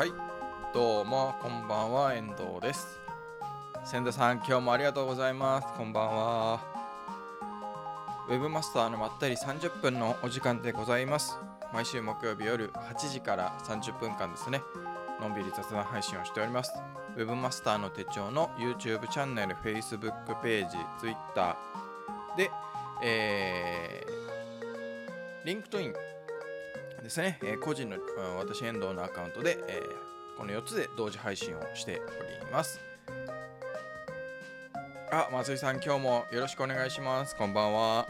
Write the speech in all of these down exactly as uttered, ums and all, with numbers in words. はい、どうもこんばんは、遠藤です。千田さん、今日もありがとうございます。こんばんは。ウェブマスターのまったりさんじゅっぷんのお時間でございます。毎週木曜日夜はちじからさんじゅっぷんかんですね、のんびり雑談配信をしております。ウェブマスターの手帳の YouTube チャンネル、 Facebook ページ、 Twitter で、えー、LinkedIn ですね、えー、個人の、うん、私遠藤のアカウントで、えー、このよっつで同時配信をしております。あ、松井さん、今日もよろしくお願いします。こんばんは。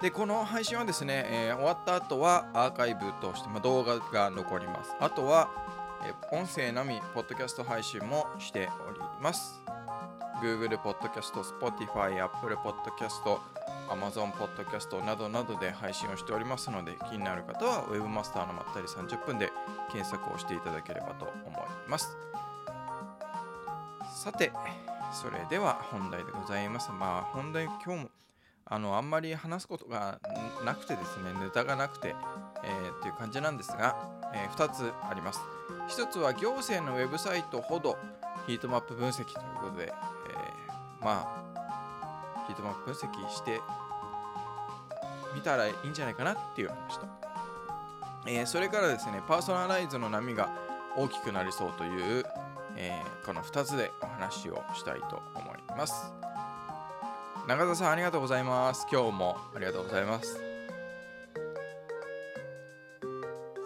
で、この配信はですね、えー、終わった後はアーカイブとして、まあ、動画が残ります。あとは、えー、音声のみポッドキャスト配信もしております。 Google ポッドキャスト、Spotify、Apple ポッドキャスト、Amazon ポッドキャストなどなどで配信をしておりますので、気になる方は Web マスターのまったりさんじゅっぷんで検索をしていただければと思います。さて、それでは本題でございます。まあ本題、今日もあのあんまり話すことがなくてですね、ネタがなくて、えー、っていう感じなんですが、えー、ふたつあります。ひとつは行政のウェブサイトほどヒートマップ分析ということで、えー、まあヒートマップ分析してみたらいいんじゃないかなっていう話と、えー、それからですね、パーソナライズの波が大きくなりそうという、えー、このふたつでお話をしたいと思います。中田さん、ありがとうございます。今日もありがとうございます。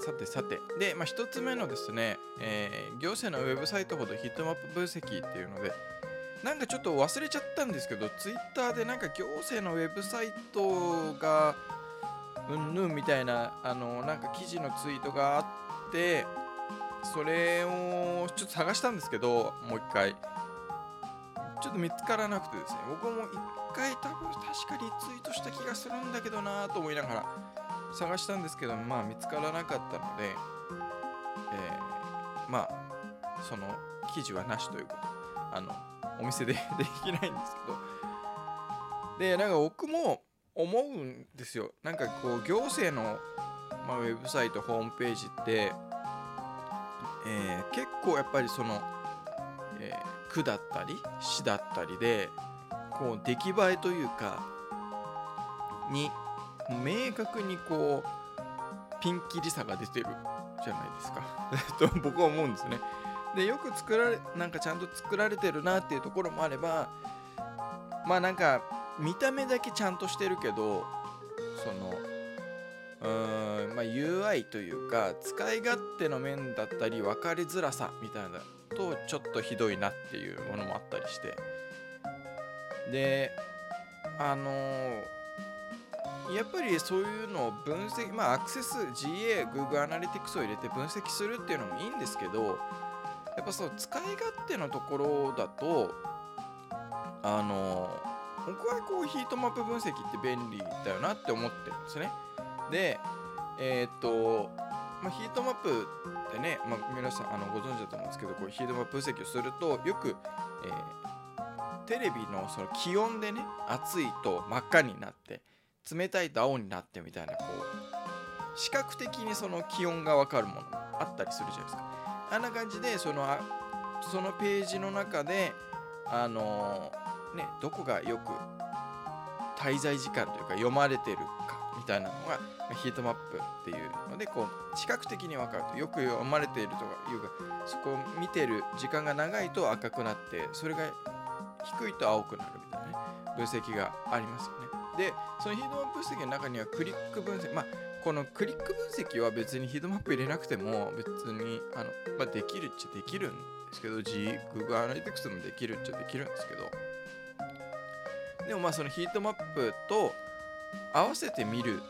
さてさて、で、まあ、ひとつめのですね、えー、行政のウェブサイトほどヒットマップ分析っていうので、なんかちょっと忘れちゃったんですけど、ツイッターでなんか行政のウェブサイトがうんぬんみたいな、あのなんか記事のツイートがあって、それをちょっと探したんですけど、もう一回ちょっと見つからなくてですね、僕も一回多分確かリツイートした気がするんだけどなと思いながら探したんですけど、まあ見つからなかったので、えー、まあその記事はなしということ、あのお店でできないんですけど、でなんか僕も思うんですよ。なんかこう行政の、まあ、ウェブサイト、ホームページってえー、結構やっぱりその、えー、区だったり市だったりでこう出来栄えというかに明確にこうピンキリ差が出てるじゃないですかと僕は思うんですね。でよく作られなんかちゃんと作られてるなっていうところもあれば、まあなんか見た目だけちゃんとしてるけど、そのうーん、まあ、ユーアイ というか使い勝手の面だったり分かりづらさみたいなとちょっとひどいなっていうものもあったりして、であのー、やっぱりそういうのを分析、まあアクセス ジーエー、Google Analytics を入れて分析するっていうのもいいんですけど、やっぱその使い勝手のところだとあのー、僕はこうヒートマップ分析って便利だよなって思ってるんですね。で、えーっとまあ、ヒートマップってね、まあ、皆さんあのご存知だと思うんですけど、こうヒートマップ分析をするとよく、えー、テレビのその気温でね、暑いと真っ赤になって冷たいと青になってみたいな、こう視覚的にその気温が分かるものあったりするじゃないですか。あんな感じでその、あ、そのページの中で、あのーね、どこがよく滞在時間というか読まれてるかみたいなのがヒートマップっていうので、こう視覚的に分かると、よく読まれているとかいうか、そこを見てる時間が長いと赤くなって、それが低いと青くなるみたいな、ね、分析がありますよね。でそのヒートマップ分析の中にはクリック分析、まあこのクリック分析は別にヒートマップ入れなくても別にあの、まあ、できるっちゃできるんですけど、 Google Analytics でもできるっちゃできるんですけど、でもまあそのヒートマップと合わせて見る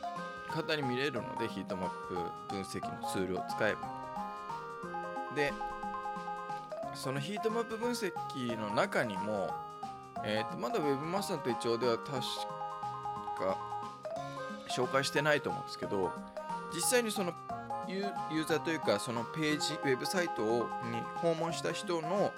方に見れるので、ヒートマップ分析のツールを使えば、でそのヒートマップ分析の中にも、えー、とまだ Web マスターの手帳では確か紹介してないと思うんですけど、実際にそのユーザーというかそのページ、ウェブサイトをに訪問した人の、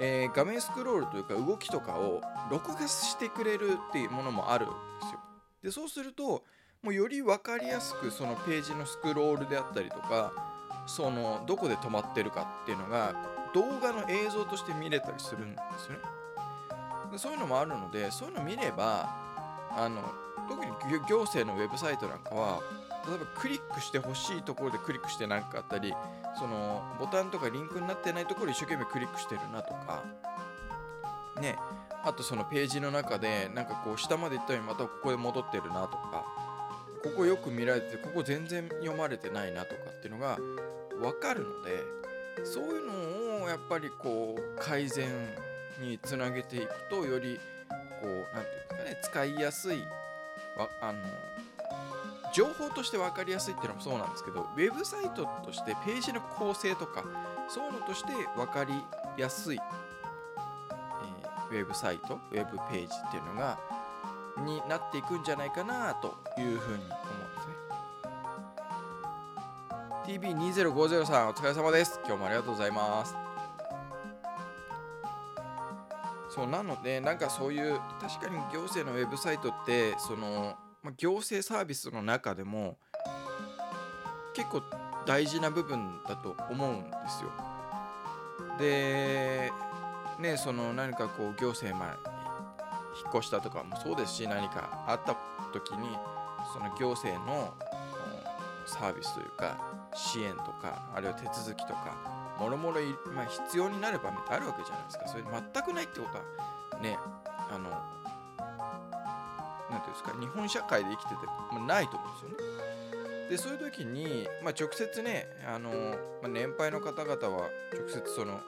えー、画面スクロールというか動きとかを録画してくれるっていうものもあるんですよ。でそうするともうより分かりやすくそのページのスクロールであったりとか、そのどこで止まってるかっていうのが動画の映像として見れたりするんですよね。そういうのもあるので、そういうの見れば、あの特に行政のウェブサイトなんかは、例えばクリックしてほしいところでクリックしてなんかあったり、そのボタンとかリンクになってないところ一生懸命クリックしてるなとかね、あとそのページの中でなんかこう下まで行ったようにまたここで戻ってるなとか、ここよく見られてここ全然読まれてないなとかっていうのが分かるので、そういうのをやっぱりこう改善につなげていくと、よりこうなんていうんですかね、使いやすい、あの情報として分かりやすいっていうのもそうなんですけど、ウェブサイトとしてページの構成とかそういうのとして分かりやすい、えー、ウェブサイトウェブページっていうのがになっていくんじゃないかなというふうに思うんですね。 ティービーにせんごじゅう さんお疲れ様です。今日もありがとうございます。そうなので、なんかそういう確かに行政のウェブサイトってその行政サービスの中でも結構大事な部分だと思うんですよ。で、ね、その何かこう行政前引っ越したとかもそうですし、何かあった時にその行政のサービスというか支援とか、あるいは手続きとかもろもろ、まあ、必要になる場面ってあるわけじゃないですか。それ全くないってことはね、あのなんていうんですか、日本社会で生きてて、まあ、ないと思うんですよね。でそういう時に、まあ、直接ね、あの、まあ、年配の方々は直接その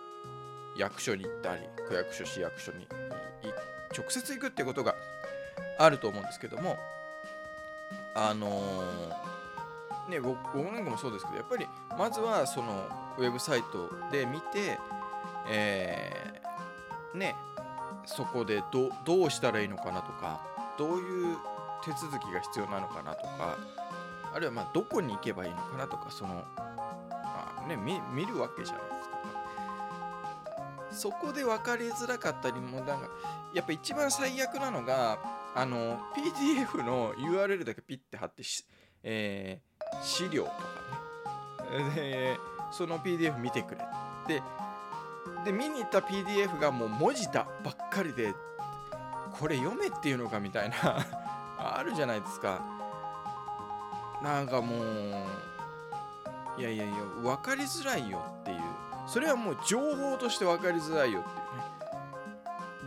役所に行ったり、区役所市役所に直接行くってことがあると思うんですけども、あのー、ね、僕なんかもそうですけど、やっぱりまずはそのウェブサイトで見て、えー、ね、そこで ど, どうしたらいいのかなとか、どういう手続きが必要なのかなとか、あるいはまあどこに行けばいいのかなとか、その、まあね、見, 見るわけじゃないですか。そこで分かりづらかったりも、なんかやっぱ一番最悪なのが、あの ピーディーエフ の ユーアールエル だけピッて貼って、えー、資料とかね、でその ピーディーエフ 見てくれで、で見に行った ピーディーエフ がもう文字だばっかりで、これ読めっていうのかみたいなあるじゃないですか。なんかもういやいやいや分かりづらいよっていう、それはもう情報として分かりづらいよっていう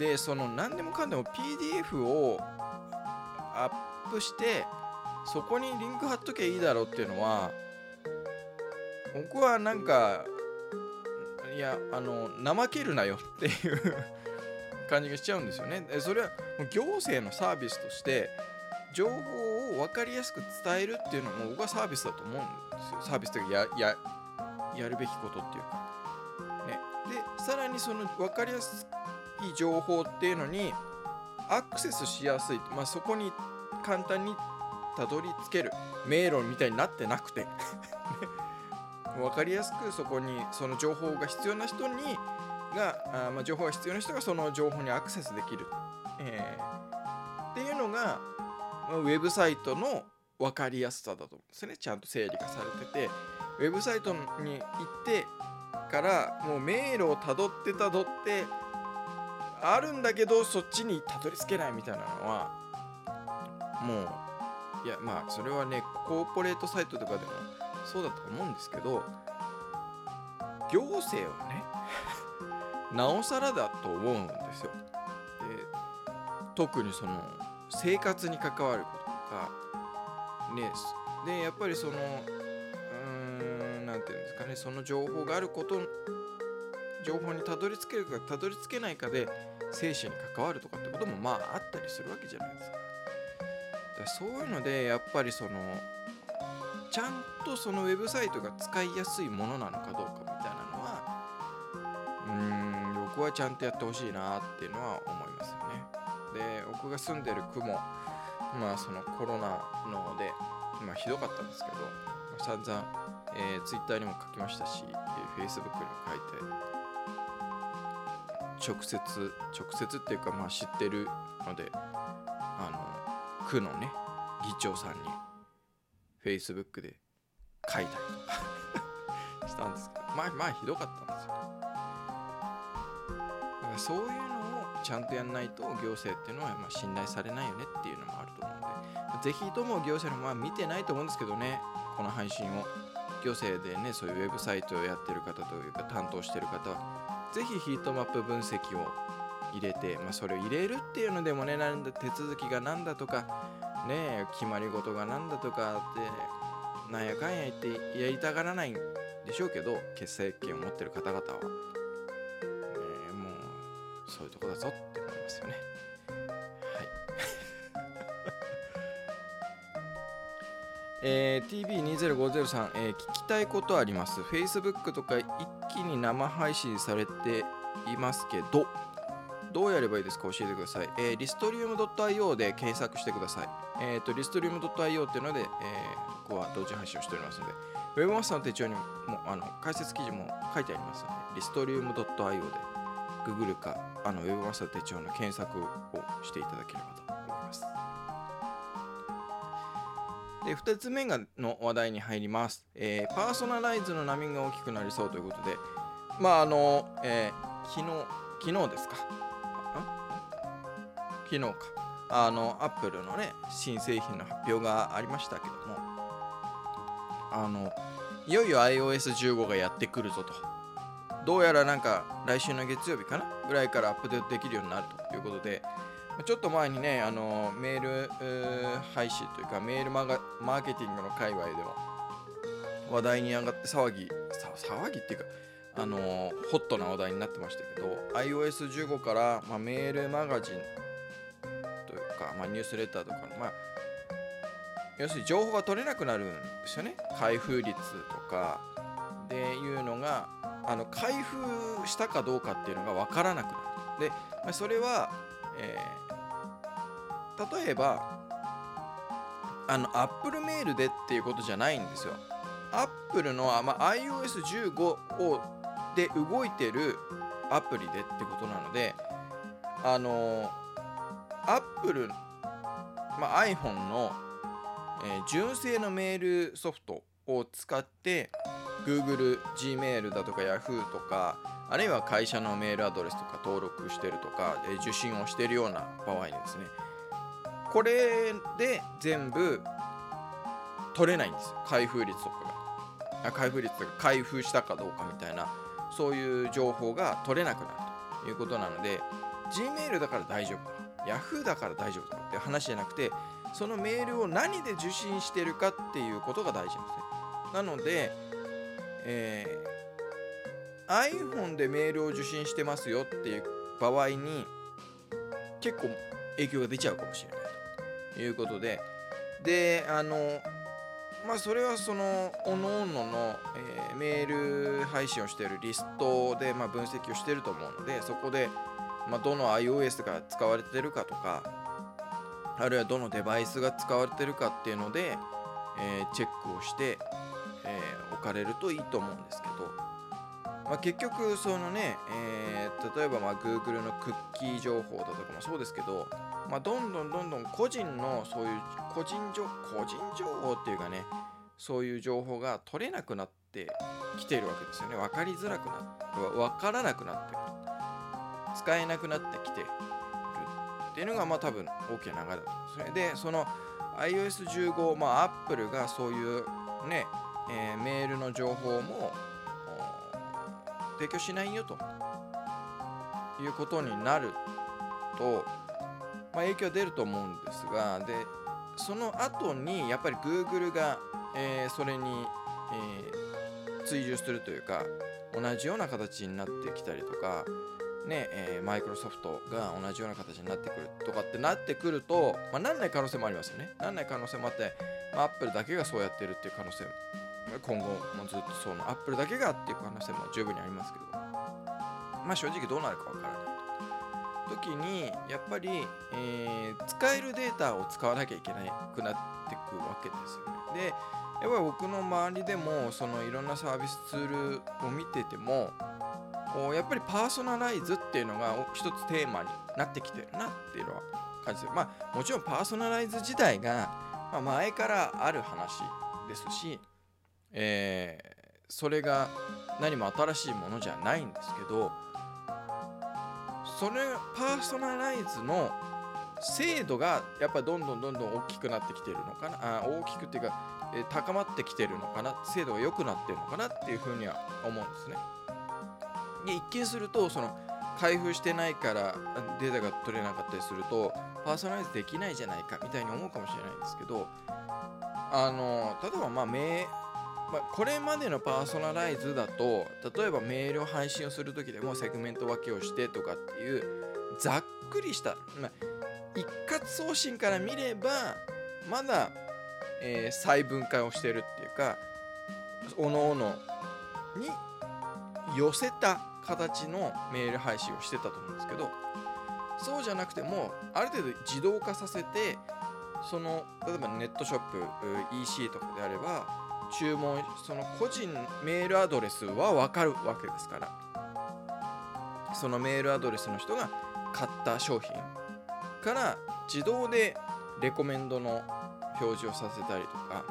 ね。でその何でもかんでも ピーディーエフ をアップしてそこにリンク貼っときゃいいだろうっていうのは、僕はなんかいやあの怠けるなよっていう感じがしちゃうんですよね。それは行政のサービスとして情報を分かりやすく伝えるっていうのも僕はサービスだと思うんですよ。サービスというか や, や, やるべきことっていうか、ね、でさらにその分かりやすい情報っていうのにアクセスしやすい、まあ、そこに簡単にたどり着ける迷路みたいになってなくて、ね、分かりやすくそこにその情報が必要な人にがあまあ、情報が必要な人がその情報にアクセスできる、えー、っていうのが、まあ、ウェブサイトの分かりやすさだと思うんですね。ちゃんと整理がされてて、ウェブサイトに行ってからもう迷路をたどってたどってあるんだけど、そっちにたどり着けないみたいなのはもういやまあそれはね、コーポレートサイトとかでもそうだと思うんですけど、行政はねなおさらだと思うんですよ。で特にその生活に関わることとかね、でやっぱりそのうーんなんていうんですかね、その情報があること、情報にたどり着けるかたどり着けないかで生死に関わるとかってこともまああったりするわけじゃないですか。だそういうのでやっぱりそのちゃんとそのウェブサイトが使いやすいものなのかどうかみたいなのは、うーん僕はちゃんとやってほしいなっていうのは思いますよね。で僕が住んでる区もまあそのコロナので、まあ、ひどかったんですけど、散々、えー、ツイッターにも書きましたし、フェイスブックにも書いて、直接直接っていうかまあ知ってるので、あの区のね議長さんにフェイスブックで書いたりとかなんですか、前前ひどかったんですよ。だからそういうのをちゃんとやんないと行政っていうのはまあ信頼されないよねっていうのもあると思うので、ぜひとも行政の方は見てないと思うんですけどね、この配信を行政でね、そういうウェブサイトをやってる方というか担当してる方はぜひヒートマップ分析を入れて、まあ、それを入れるっていうのでもね、なんだ手続きがなんだとかね、決まり事がなんだとかってなんやかんや言ってやりたがらないんでしょうけど、決裁権を持ってる方々は、ね、もうそういうとこだぞって思いますよね。えー、ティービーにーぜろごーぜろ さん、えー、聞きたいことあります。 Facebook とか一気に生配信されていますけど、どうやればいいですか、教えてください。えー、リストリウムドットアイオー で検索してください。えーと、リストリウムドットアイオー っていうので、えー、ここは同時配信をしておりますので、ウェブマスターの手帳にもあの解説記事も書いてありますので、リストリウムドットアイオー で Google かあのウェブマスター手帳の検索をしていただければと思います。でふたつめがの話題に入ります。えー、パーソナライズの波が大きくなりそうということで、まああの、えー、昨日昨日ですかん昨日かあのアップルのね新製品の発表がありましたけども、あのいよいよ アイオーエスじゅうご がやってくるぞと、どうやらなんか来週の月曜日かなぐらいからアップデートできるようになるということで、ちょっと前にね、あのメール配信というかメールマガマーケティングの界隈では話題に上がって騒ぎ騒ぎっていうか、あのホットな話題になってましたけど、 アイオーエスじゅうご から、まあ、メールマガジンというか、まあ、ニュースレターとかの、まあ、要するに情報が取れなくなるんですよね。開封率とかっていうのが、あの開封したかどうかっていうのが分からなくなる。で、まあ、それはえー、例えばあのアップルメールでっていうことじゃないんですよ。アップルの、まあ、アイオーエスじゅうご をで動いてるアプリでってことなので、あのー、アップル、まあ、iPhone の、えー、純正のメールソフトを使って Google、Gmail だとか Yahoo とか、あるいは会社のメールアドレスとか登録してるとか、えー、受信をしてるような場合にですね、これで全部取れないんですよ。開封率とかが、開封率とか開封したかどうかみたいな、そういう情報が取れなくなるということなので、 Gmail だから大丈夫、 Yahoo だから大丈夫とかって話じゃなくて、そのメールを何で受信してるかっていうことが大事なんですね。なので、えーiPhone でメールを受信してますよっていう場合に結構影響が出ちゃうかもしれないということで、であのまあそれはその各々の、えー、メール配信をしているリストで、まあ、分析をしていると思うので、そこで、まあ、どの iOS が使われてるかとか、あるいはどのデバイスが使われてるかっていうので、えー、チェックをして、えー、置かれるといいと思うんですけど、まあ、結局そのね、えー、例えばまあ Google のクッキー情報だとかもそうですけど、まあ、どんどんどんどん個人のそういう個人情個人情報っていうかね、そういう情報が取れなくなってきてるわけですよね。分かりづらくなって分からなくなってくる、使えなくなってきてるっていうのがまあ多分大きな流れだと思うんですね。でその アイオーエスじゅうご、まあ、Apple がそういうね、えー、メールの情報も提供しないよということになると、まあ、影響出ると思うんですが、でその後にやっぱり Google が、えー、それに、えー、追従するというか、同じような形になってきたりとかね、えー、マイクロソフトが同じような形になってくるとかってなってくると、まあ、なんない可能性もありますよね。なんない可能性もあって、まあ、Apple だけがそうやってるっていう可能性も、今後もずっとそのアップルだけがっていう可能性も十分にありますけど、まあ正直どうなるかわからない時に、やっぱりえ使えるデータを使わなきゃいけなくなってくわけですよね。でやっぱり僕の周りでもそのいろんなサービスツールを見てても、やっぱりパーソナライズっていうのが一つテーマになってきてるなっていうのは感じて、まあもちろんパーソナライズ自体が前からある話ですし、えー、それが何も新しいものじゃないんですけど、それパーソナライズの精度がやっぱりどんどんどんどん大きくなってきてるのかな、あ大きくっていうか、えー、高まってきてるのかな、精度が良くなってるのかなっていうふうには思うんですね。で一見するとその開封してないからデータが取れなかったりするとパーソナライズできないじゃないかみたいに思うかもしれないんですけど、あの例えばまあ名、まあ、これまでのパーソナライズだと例えばメールを配信をするときでもセグメント分けをしてとかっていうざっくりした、まあ、一括送信から見ればまだ、えー、細分化をしてるっていうかおのおのに寄せた形のメール配信をしてたと思うんですけど、そうじゃなくてもある程度自動化させて、その例えばネットショップ イーシー とかであれば注文その個人メールアドレスは分かるわけですから、そのメールアドレスの人が買った商品から自動でレコメンドの表示をさせたりとか、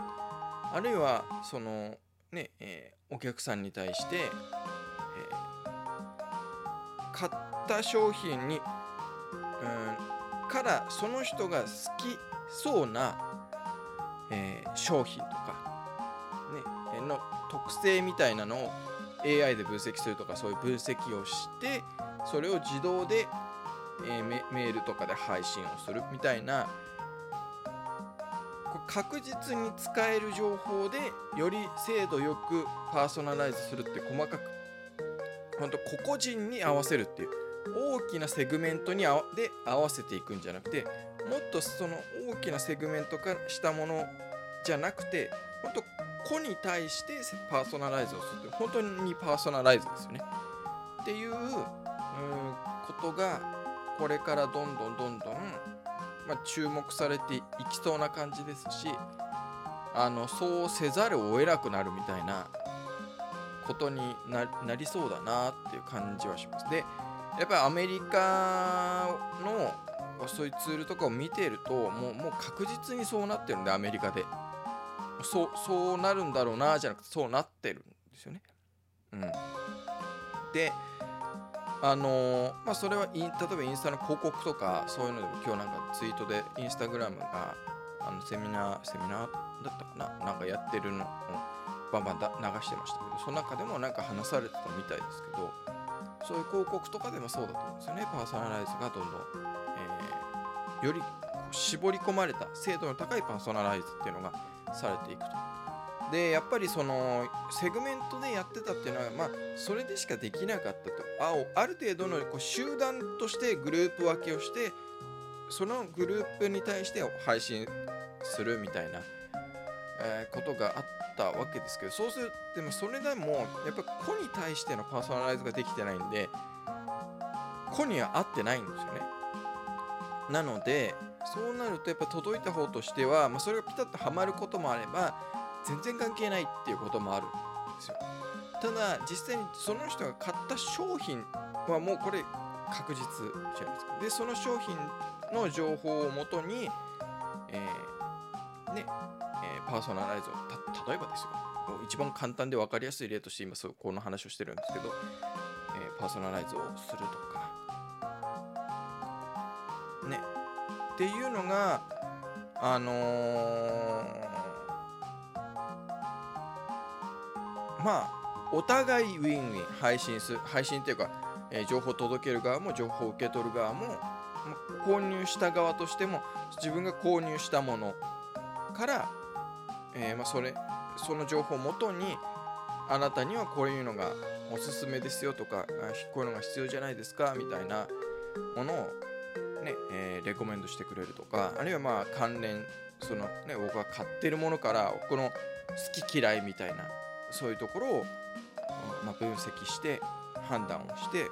あるいはそのねえお客さんに対して買った商品に、うん、からその人が好きそうな、えー、商品とか、ね、の特性みたいなのを エーアイ で分析するとか、そういう分析をしてそれを自動で、えー、メールとかで配信をするみたいな、確実に使える情報でより精度よくパーソナライズするって細かく本当個々人に合わせるっていう大きなセグメントにあわで合わせていくんじゃなくて、もっとその大きなセグメント化したものじゃなくて本当個に対してパーソナライズをするって本当にパーソナライズですよねっていう、うーんことがこれからどんどんどんどん、まあ、注目されていきそうな感じですし、あのそうせざるを得なくなるみたいなことに な, なりそうだなっていう感じはします。で、やっぱりアメリカのそういうツールとかを見ているともう、もう確実にそうなってるんで、アメリカでそう、そうなるんだろうなじゃなくてそうなってるんですよね。うん、で、あのーまあ、それは例えばインスタの広告とかそういうのでも今日なんかツイートでインスタグラムがあのセミナーセミナーだったかな、なんかやってるの。バンバン流してましたけど、その中でもなんか話されてたみたいですけど、そういう広告とかでもそうだと思うんですよね。パーソナライズがどんどん、えー、より絞り込まれた精度の高いパーソナライズっていうのがされていくと。でやっぱりそのセグメントでやってたっていうのは、まあ、それでしかできなかったと。 あ, ある程度のこう集団としてグループ分けをしてそのグループに対して配信するみたいな、えー、ことがあってたわけですけど、そうするでもそれでもやっぱり個に対してのパーソナライズができてないんで、個には合ってないんですよね。なのでそうなるとやっぱ届いた方としては、まあ、それがピタッとはまることもあれば全然関係ないっていうこともあるんですよ。ただ実際にその人が買った商品はもうこれ確実じゃないですか。でその商品の情報をもとに、えー、ねえー、パーソナライズをた例えばですよ、一番簡単で分かりやすい例として今そうこの話をしてるんですけど、えー、パーソナライズをするとかねっていうのがあのー、まあお互いウィンウィン、配信する配信っていうか、えー、情報を届ける側も情報を受け取る側も、購入した側としても自分が購入したものから、えーまあ、それその情報をもとにあなたにはこういうのがおすすめですよとか、こういうのが必要じゃないですかみたいなものを、ねえー、レコメンドしてくれるとか、あるいはまあ関連その、ね、僕が買ってるものからこの好き嫌いみたいなそういうところを、まあ、分析して判断をして、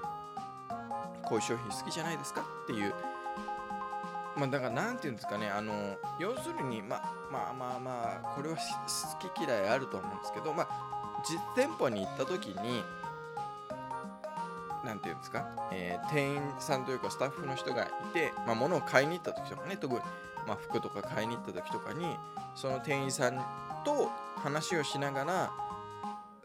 こういう商品好きじゃないですかっていう、まあ、だからなんていうんですかね、あの要するに、まあ、まあまあまあこれは好き嫌いあると思うんですけど、まあ、実店舗に行った時になんていうんですか、えー、店員さんというかスタッフの人がいて、まあ、物を買いに行った時とかね、特に、まあ、服とか買いに行った時とかにその店員さんと話をしながら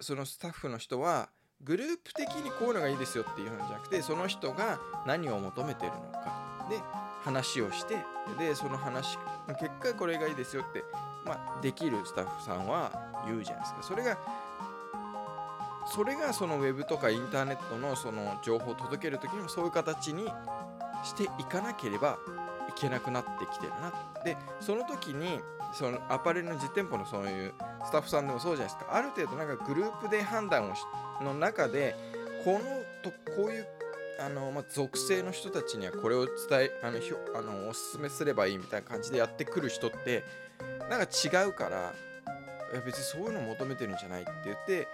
そのスタッフの人はグループ的にこういうのがいいですよっていうのじゃなくて、その人が何を求めてるのかで話をして、でその話の結果これがいいですよって、まあ、できるスタッフさんは言うじゃないですか。それがそれがそのウェブとかインターネットのその情報を届けるときにもそういう形にしていかなければいけなくなってきてるな。でその時にそのアパレルの実店舗のそういうスタッフさんでもそうじゃないですか。ある程度なんかグループで判断をしの中でこのとこういうあの、まあ、属性の人たちにはこれを伝えあのひょあのおすすめすればいいみたいな感じでやってくる人ってなんか違うから、いや別にそういうの求めてるんじゃないって言って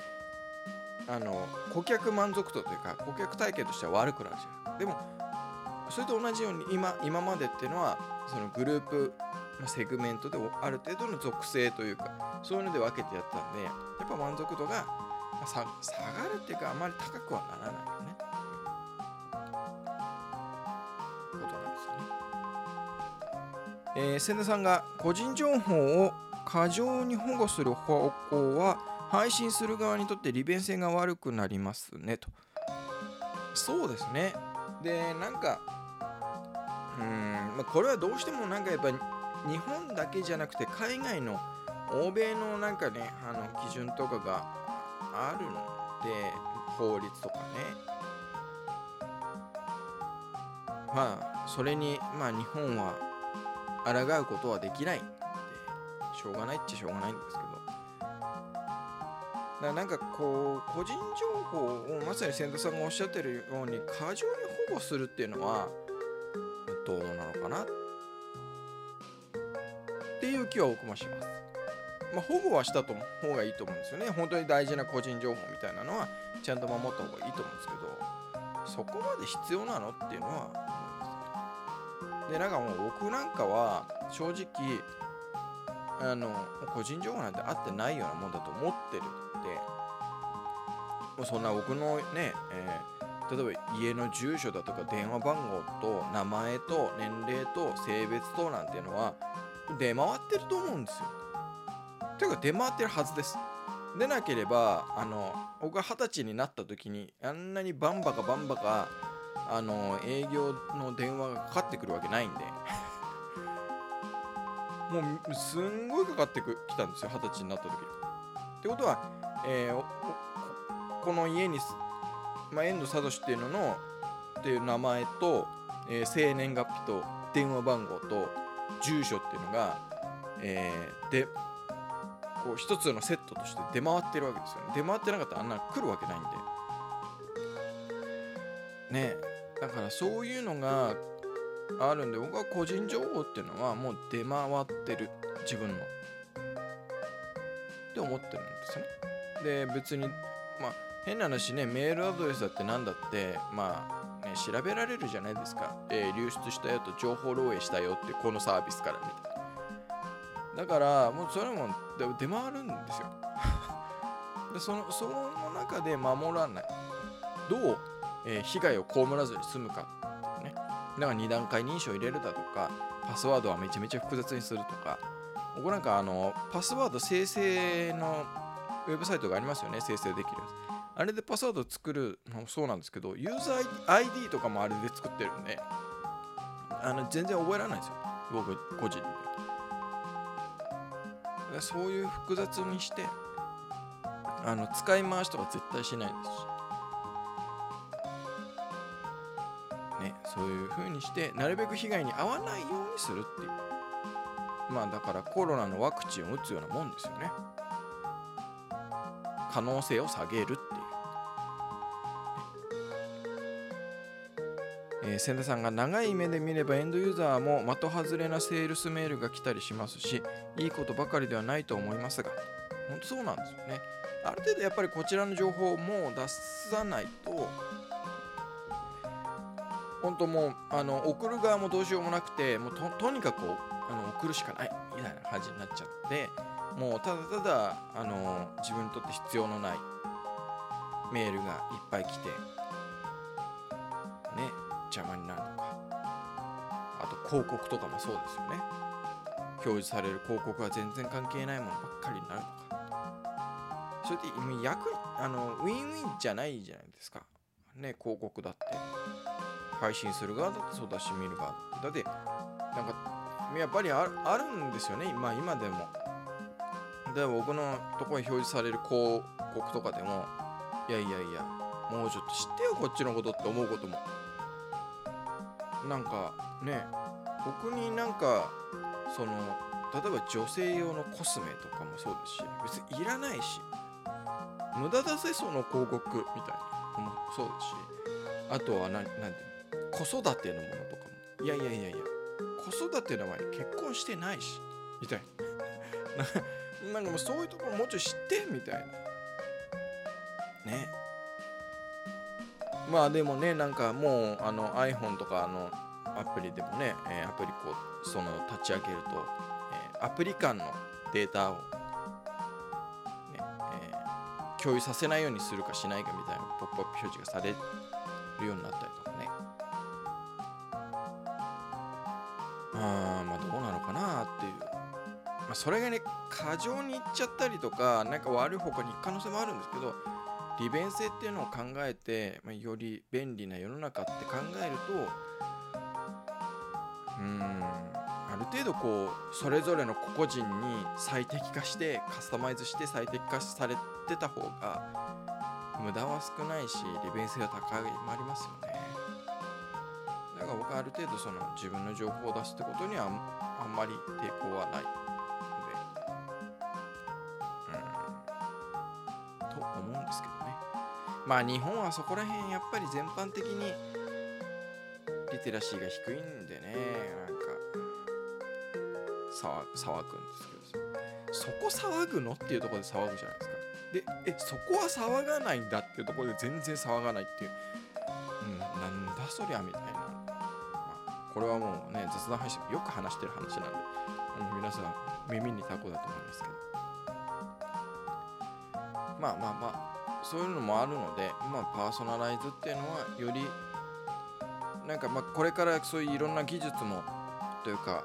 あの顧客満足度というか顧客体験としては悪くなるじゃん。でもそれと同じように 今, 今までっていうのはそのグループセグメントである程度の属性というかそういうので分けてやったんで、やっぱ満足度が 下, 下がるっていうかあまり高くはならないよねことなんですよね。えー、千田さんが個人情報を過剰に保護する方向は配信する側にとって利便性が悪くなりますねと。そうですね。でなんかうーん、まあ、これはどうしてもなんかやっぱり日本だけじゃなくて海外の欧米のなんかねあの基準とかがあるので法律とかね、まあそれにまあ日本は抗うことはできないんでしょうがないっちゃしょうがないんですけど、だからなんかこう個人情報をまさに千田さんがおっしゃってるように過剰に保護するっていうのはどうなのかなっていう気は僕もします。まあ、保護はした方がいいと思うんですよね。本当に大事な個人情報みたいなのはちゃんと守った方がいいと思うんですけど、そこまで必要なのっていうのは思います。でなんかもう僕なんかは正直あの個人情報なんてあってないようなもんだと思ってるので、もうそんな僕のね、えー、例えば家の住所だとか電話番号と名前と年齢と性別となんていうのは出回ってると思うんですよ。というか出回ってるはずです。でなければあの僕が二十歳になった時にあんなにバンバカバンバカあの営業の電話がかかってくるわけないんで。もうすんごいかかってきたんですよ、二十歳になった時。ってことは、えー、この家に、まあ、遠藤聡っていうののっていう名前と、えー、生年月日と電話番号と住所っていうのが、えー、でこう一つのセットとして出回ってるわけですよね。出回ってなかったらあんなの来るわけないんでね。だからそういうのがあるんで、僕は個人情報っていうのはもう出回ってる自分のって思ってるんですね。で別にまあ変な話ね、メールアドレスだってなんだってまあね調べられるじゃないですか、えー、流出したよと情報漏洩したよってこのサービスからみたいな。だからもうそれも出回るんですよ。でそのその中で守らない、どう、えー、被害を被らずに済むか。だからに段階認証入れるだとかパスワードはめちゃめちゃ複雑にするとか、僕なんかあのパスワード生成のウェブサイトがありますよね、生成できるやつ。あれでパスワード作るのもそうなんですけど、ユーザー アイディー とかもあれで作ってるんであの全然覚えられないんですよ、僕個人で。そういう複雑にしてあの使い回しとか絶対しないですしね、そういう風にしてなるべく被害に遭わないようにするっていう、まあだからコロナのワクチンを打つようなもんですよね。可能性を下げるっていう、えー、千田さんが長い目で見ればエンドユーザーも的外れなセールスメールが来たりしますし、いいことばかりではないと思いますが、本当そうなんですよね。ある程度やっぱりこちらの情報も出さないと本当もうあの送る側もどうしようもなくて、もう と, とにかくあの送るしかないみたいな感じになっちゃって、もうただただあの自分にとって必要のないメールがいっぱい来てね、邪魔になるとか、あと広告とかもそうですよね。表示される広告は全然関係ないものばっかりになるとか、それって役にあのウィンウィンじゃないじゃないですかね。広告だって配信する側だってそうだし見る側だってなんかやっぱり あ, あるんですよね、まあ、今でも。で僕のところに表示される広告とかでもいやいやいやもうちょっと知ってよこっちのことって思うこともなんかね、僕になんかその例えば女性用のコスメとかもそうですし別にいらないし無駄だぜその広告みたいなのもそうですし、あとは何て子育てのものとかもいやいやいやいや子育ての前に結婚してないしみたいななんかもうそういうところもうちょい知ってみたいなね。まあでもねなんかもうあの iPhone とかのアプリでもね、えー、アプリこうその立ち上げると、えー、アプリ間のデータを、ねえー、共有させないようにするかしないかみたいなポップアップ表示がされるようになったりとかね。あーまあどうなのかなっていう、まあ、それがね過剰にいっちゃったりとかなんか悪い方向に行く可能性もあるんですけど、利便性っていうのを考えて、まあ、より便利な世の中って考えるとうーんある程度こうそれぞれの個々人に最適化してカスタマイズして最適化されてた方が無駄は少ないし利便性は高まりますよね。だから僕はある程度その自分の情報を出すってことにはあんまり抵抗はないので、うんと思うんですけどね。まあ日本はそこら辺やっぱり全般的にリテラシーが低いんでね、なんか騒ぐんですけど、そこ騒ぐのっていうところで騒ぐじゃないですか。で、えそこは騒がないんだっていうところで全然騒がないっていう、うん、なんだそりゃみたいな、まあ、これはもうね雑談配信よく話してる話なんで、あの皆さん耳にタコだと思いますけど、まあまあまあそういうのもあるので、まあパーソナライズっていうのはよりなんかまあこれからそういういろんな技術もというか、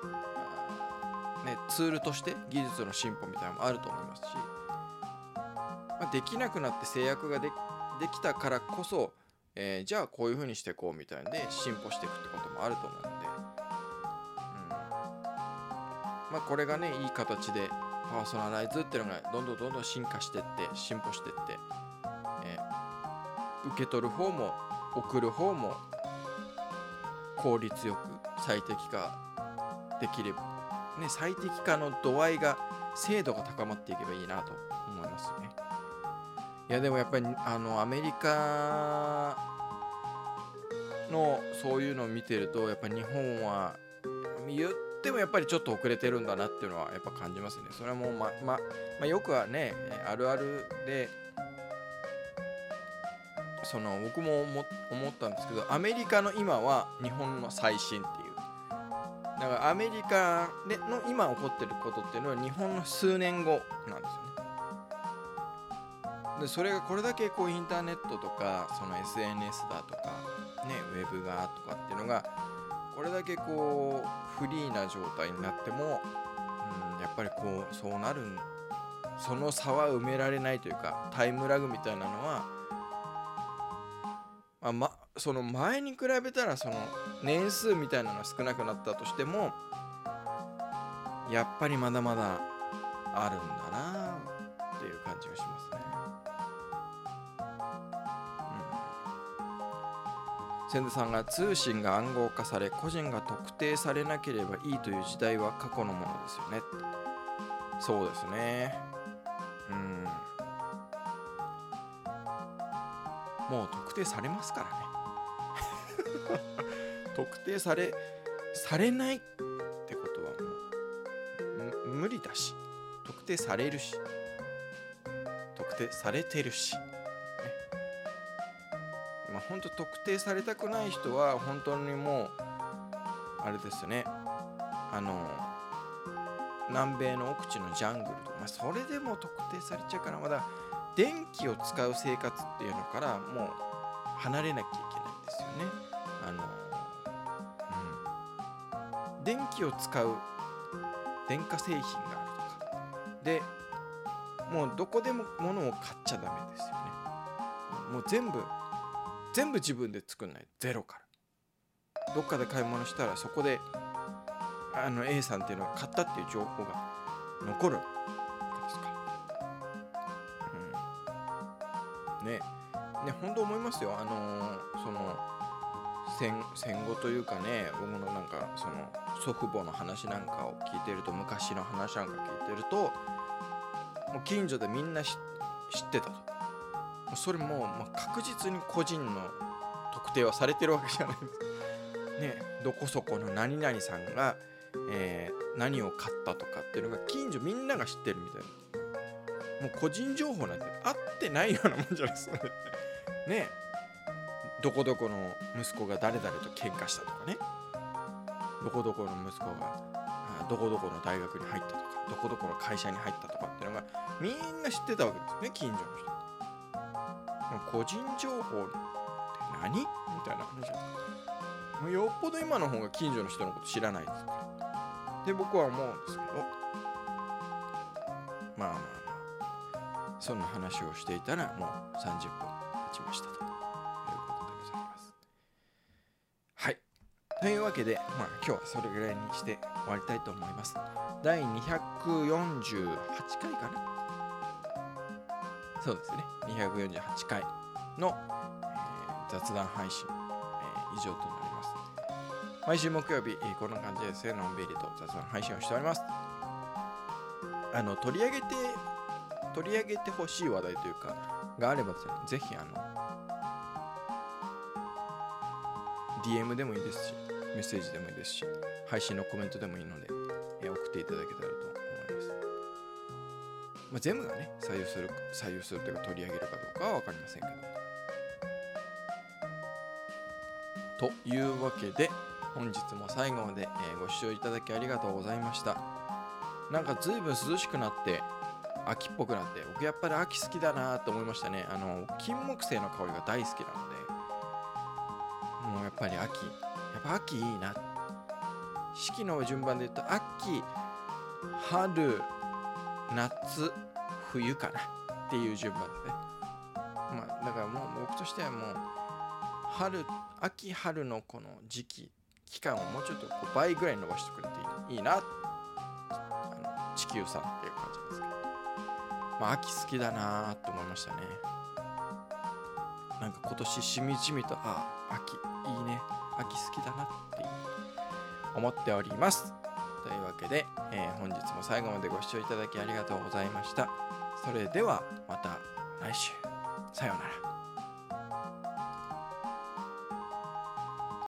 ね、ツールとして技術の進歩みたいなのもあると思いますし、まあ、できなくなって制約が で, できたからこそ、えー、じゃあこういう風にしてこうみたいなで進歩していくってこともあると思うので、うん、まあこれがねいい形でパーソナライズっていうのがどんどんどんどん進化してって進歩してって、えー、受け取る方も送る方も効率よく最適化できれば、ね、最適化の度合いが精度が高まっていけばいいなと思いますね。いやでもやっぱりあのアメリカのそういうのを見てるとやっぱり日本は言ってもやっぱりちょっと遅れてるんだなっていうのはやっぱ感じますね。それはもうまま、まあ、よくはねあるあるでその僕も思ったんですけど、アメリカの今は日本の最新っていう、だからアメリカでの今起こってることっていうのは日本の数年後なんですよね。でそれがこれだけこうインターネットとかその エスエヌエス だとかねウェブがとかっていうのがこれだけこうフリーな状態になっても、うん、やっぱりこうそうなるその差は埋められないというかタイムラグみたいなのはあま、その前に比べたらその年数みたいなのが少なくなったとしてもやっぱりまだまだあるんだなっていう感じがしますね、うん、千田さんが通信が暗号化され個人が特定されなければいいという時代は過去のものですよね。そうですね、うんもう特定されますからね特定されされないってことはもう無理だし特定されるし特定されてるし、ねまあ、本当特定されたくない人は本当にもうあれですよね、あの南米の奥地のジャングルとか、まあ、それでも特定されちゃうからまだ電気を使う生活っていうのからもう離れなきゃいけないんですよね。あの、うん、電気を使う電化製品があるとかでもうどこでも物を買っちゃダメですよね。もう全部全部自分で作んない、ゼロから。どっかで買い物したらそこであの A さんっていうのが買ったっていう情報が残るですから、うん、ねね本当思いますよ。あのー、その戦戦後というかね、僕のなんかその祖父母の話なんかを聞いてると、昔の話なんか聞いてると、もう近所でみんな知ってたと。それもまあ確実に個人の特定はされてるわけじゃないですか、ね、どこそこの何々さんが、えー、何を買ったとかっていうのが近所みんなが知ってるみたいな。もう個人情報なんて合ってないようなもんじゃないですかね。ね、どこどこの息子が誰々と喧嘩したとかね、どこどこの息子がどこどこの大学に入ったとか、どこどこの会社に入ったとかっていうのがみんな知ってたわけですよね、近所の人。個人情報って何みたいな話じゃない。もうよっぽど今の方が近所の人のこと知らないですから。で僕は思うんですけど、まあまあまあそんな話をしていたらもうさんじゅっぷん経ちましたということでございます。はい。というわけで、まあ今日はそれぐらいにして終わりたいと思います。だいにひゃくよんじゅうはちかいかな。そうですね、にひゃくよんじゅうはちかいの、えー、雑談配信、えー、以上となります。毎週木曜日、えー、こんな感じですね、のんびりと雑談配信をしております。あの取り上げて取り上げてほしい話題というかがあればですね、ぜひあの ディーエム でもいいですし、メッセージでもいいですし、配信のコメントでもいいので、えー、送っていただけたらと思います。まあ、全部がね、採用する、採用するというか取り上げるかどうかは分かりませんけど。というわけで、本日も最後までご視聴いただきありがとうございました。なんか随分涼しくなって、秋っぽくなって、僕やっぱり秋好きだなと思いましたね。あの、金木犀の香りが大好きなので、もうやっぱり秋、やっぱ秋いいな。四季の順番で言うと、秋、春、夏、冬かなっていう順番ですね。まあだからもう僕としてはもう春、秋春のこの時期期間をもうちょっとこう倍ぐらい伸ばしてくれていいな、あの地球さんっていう感じですけど、まあ秋好きだなと思いましたね。なんか今年しみじみと、ああ秋いいね、秋好きだなって思っております。というわけで、えー、本日も最後までご視聴いただきありがとうございました。それではまた来週。さようなら。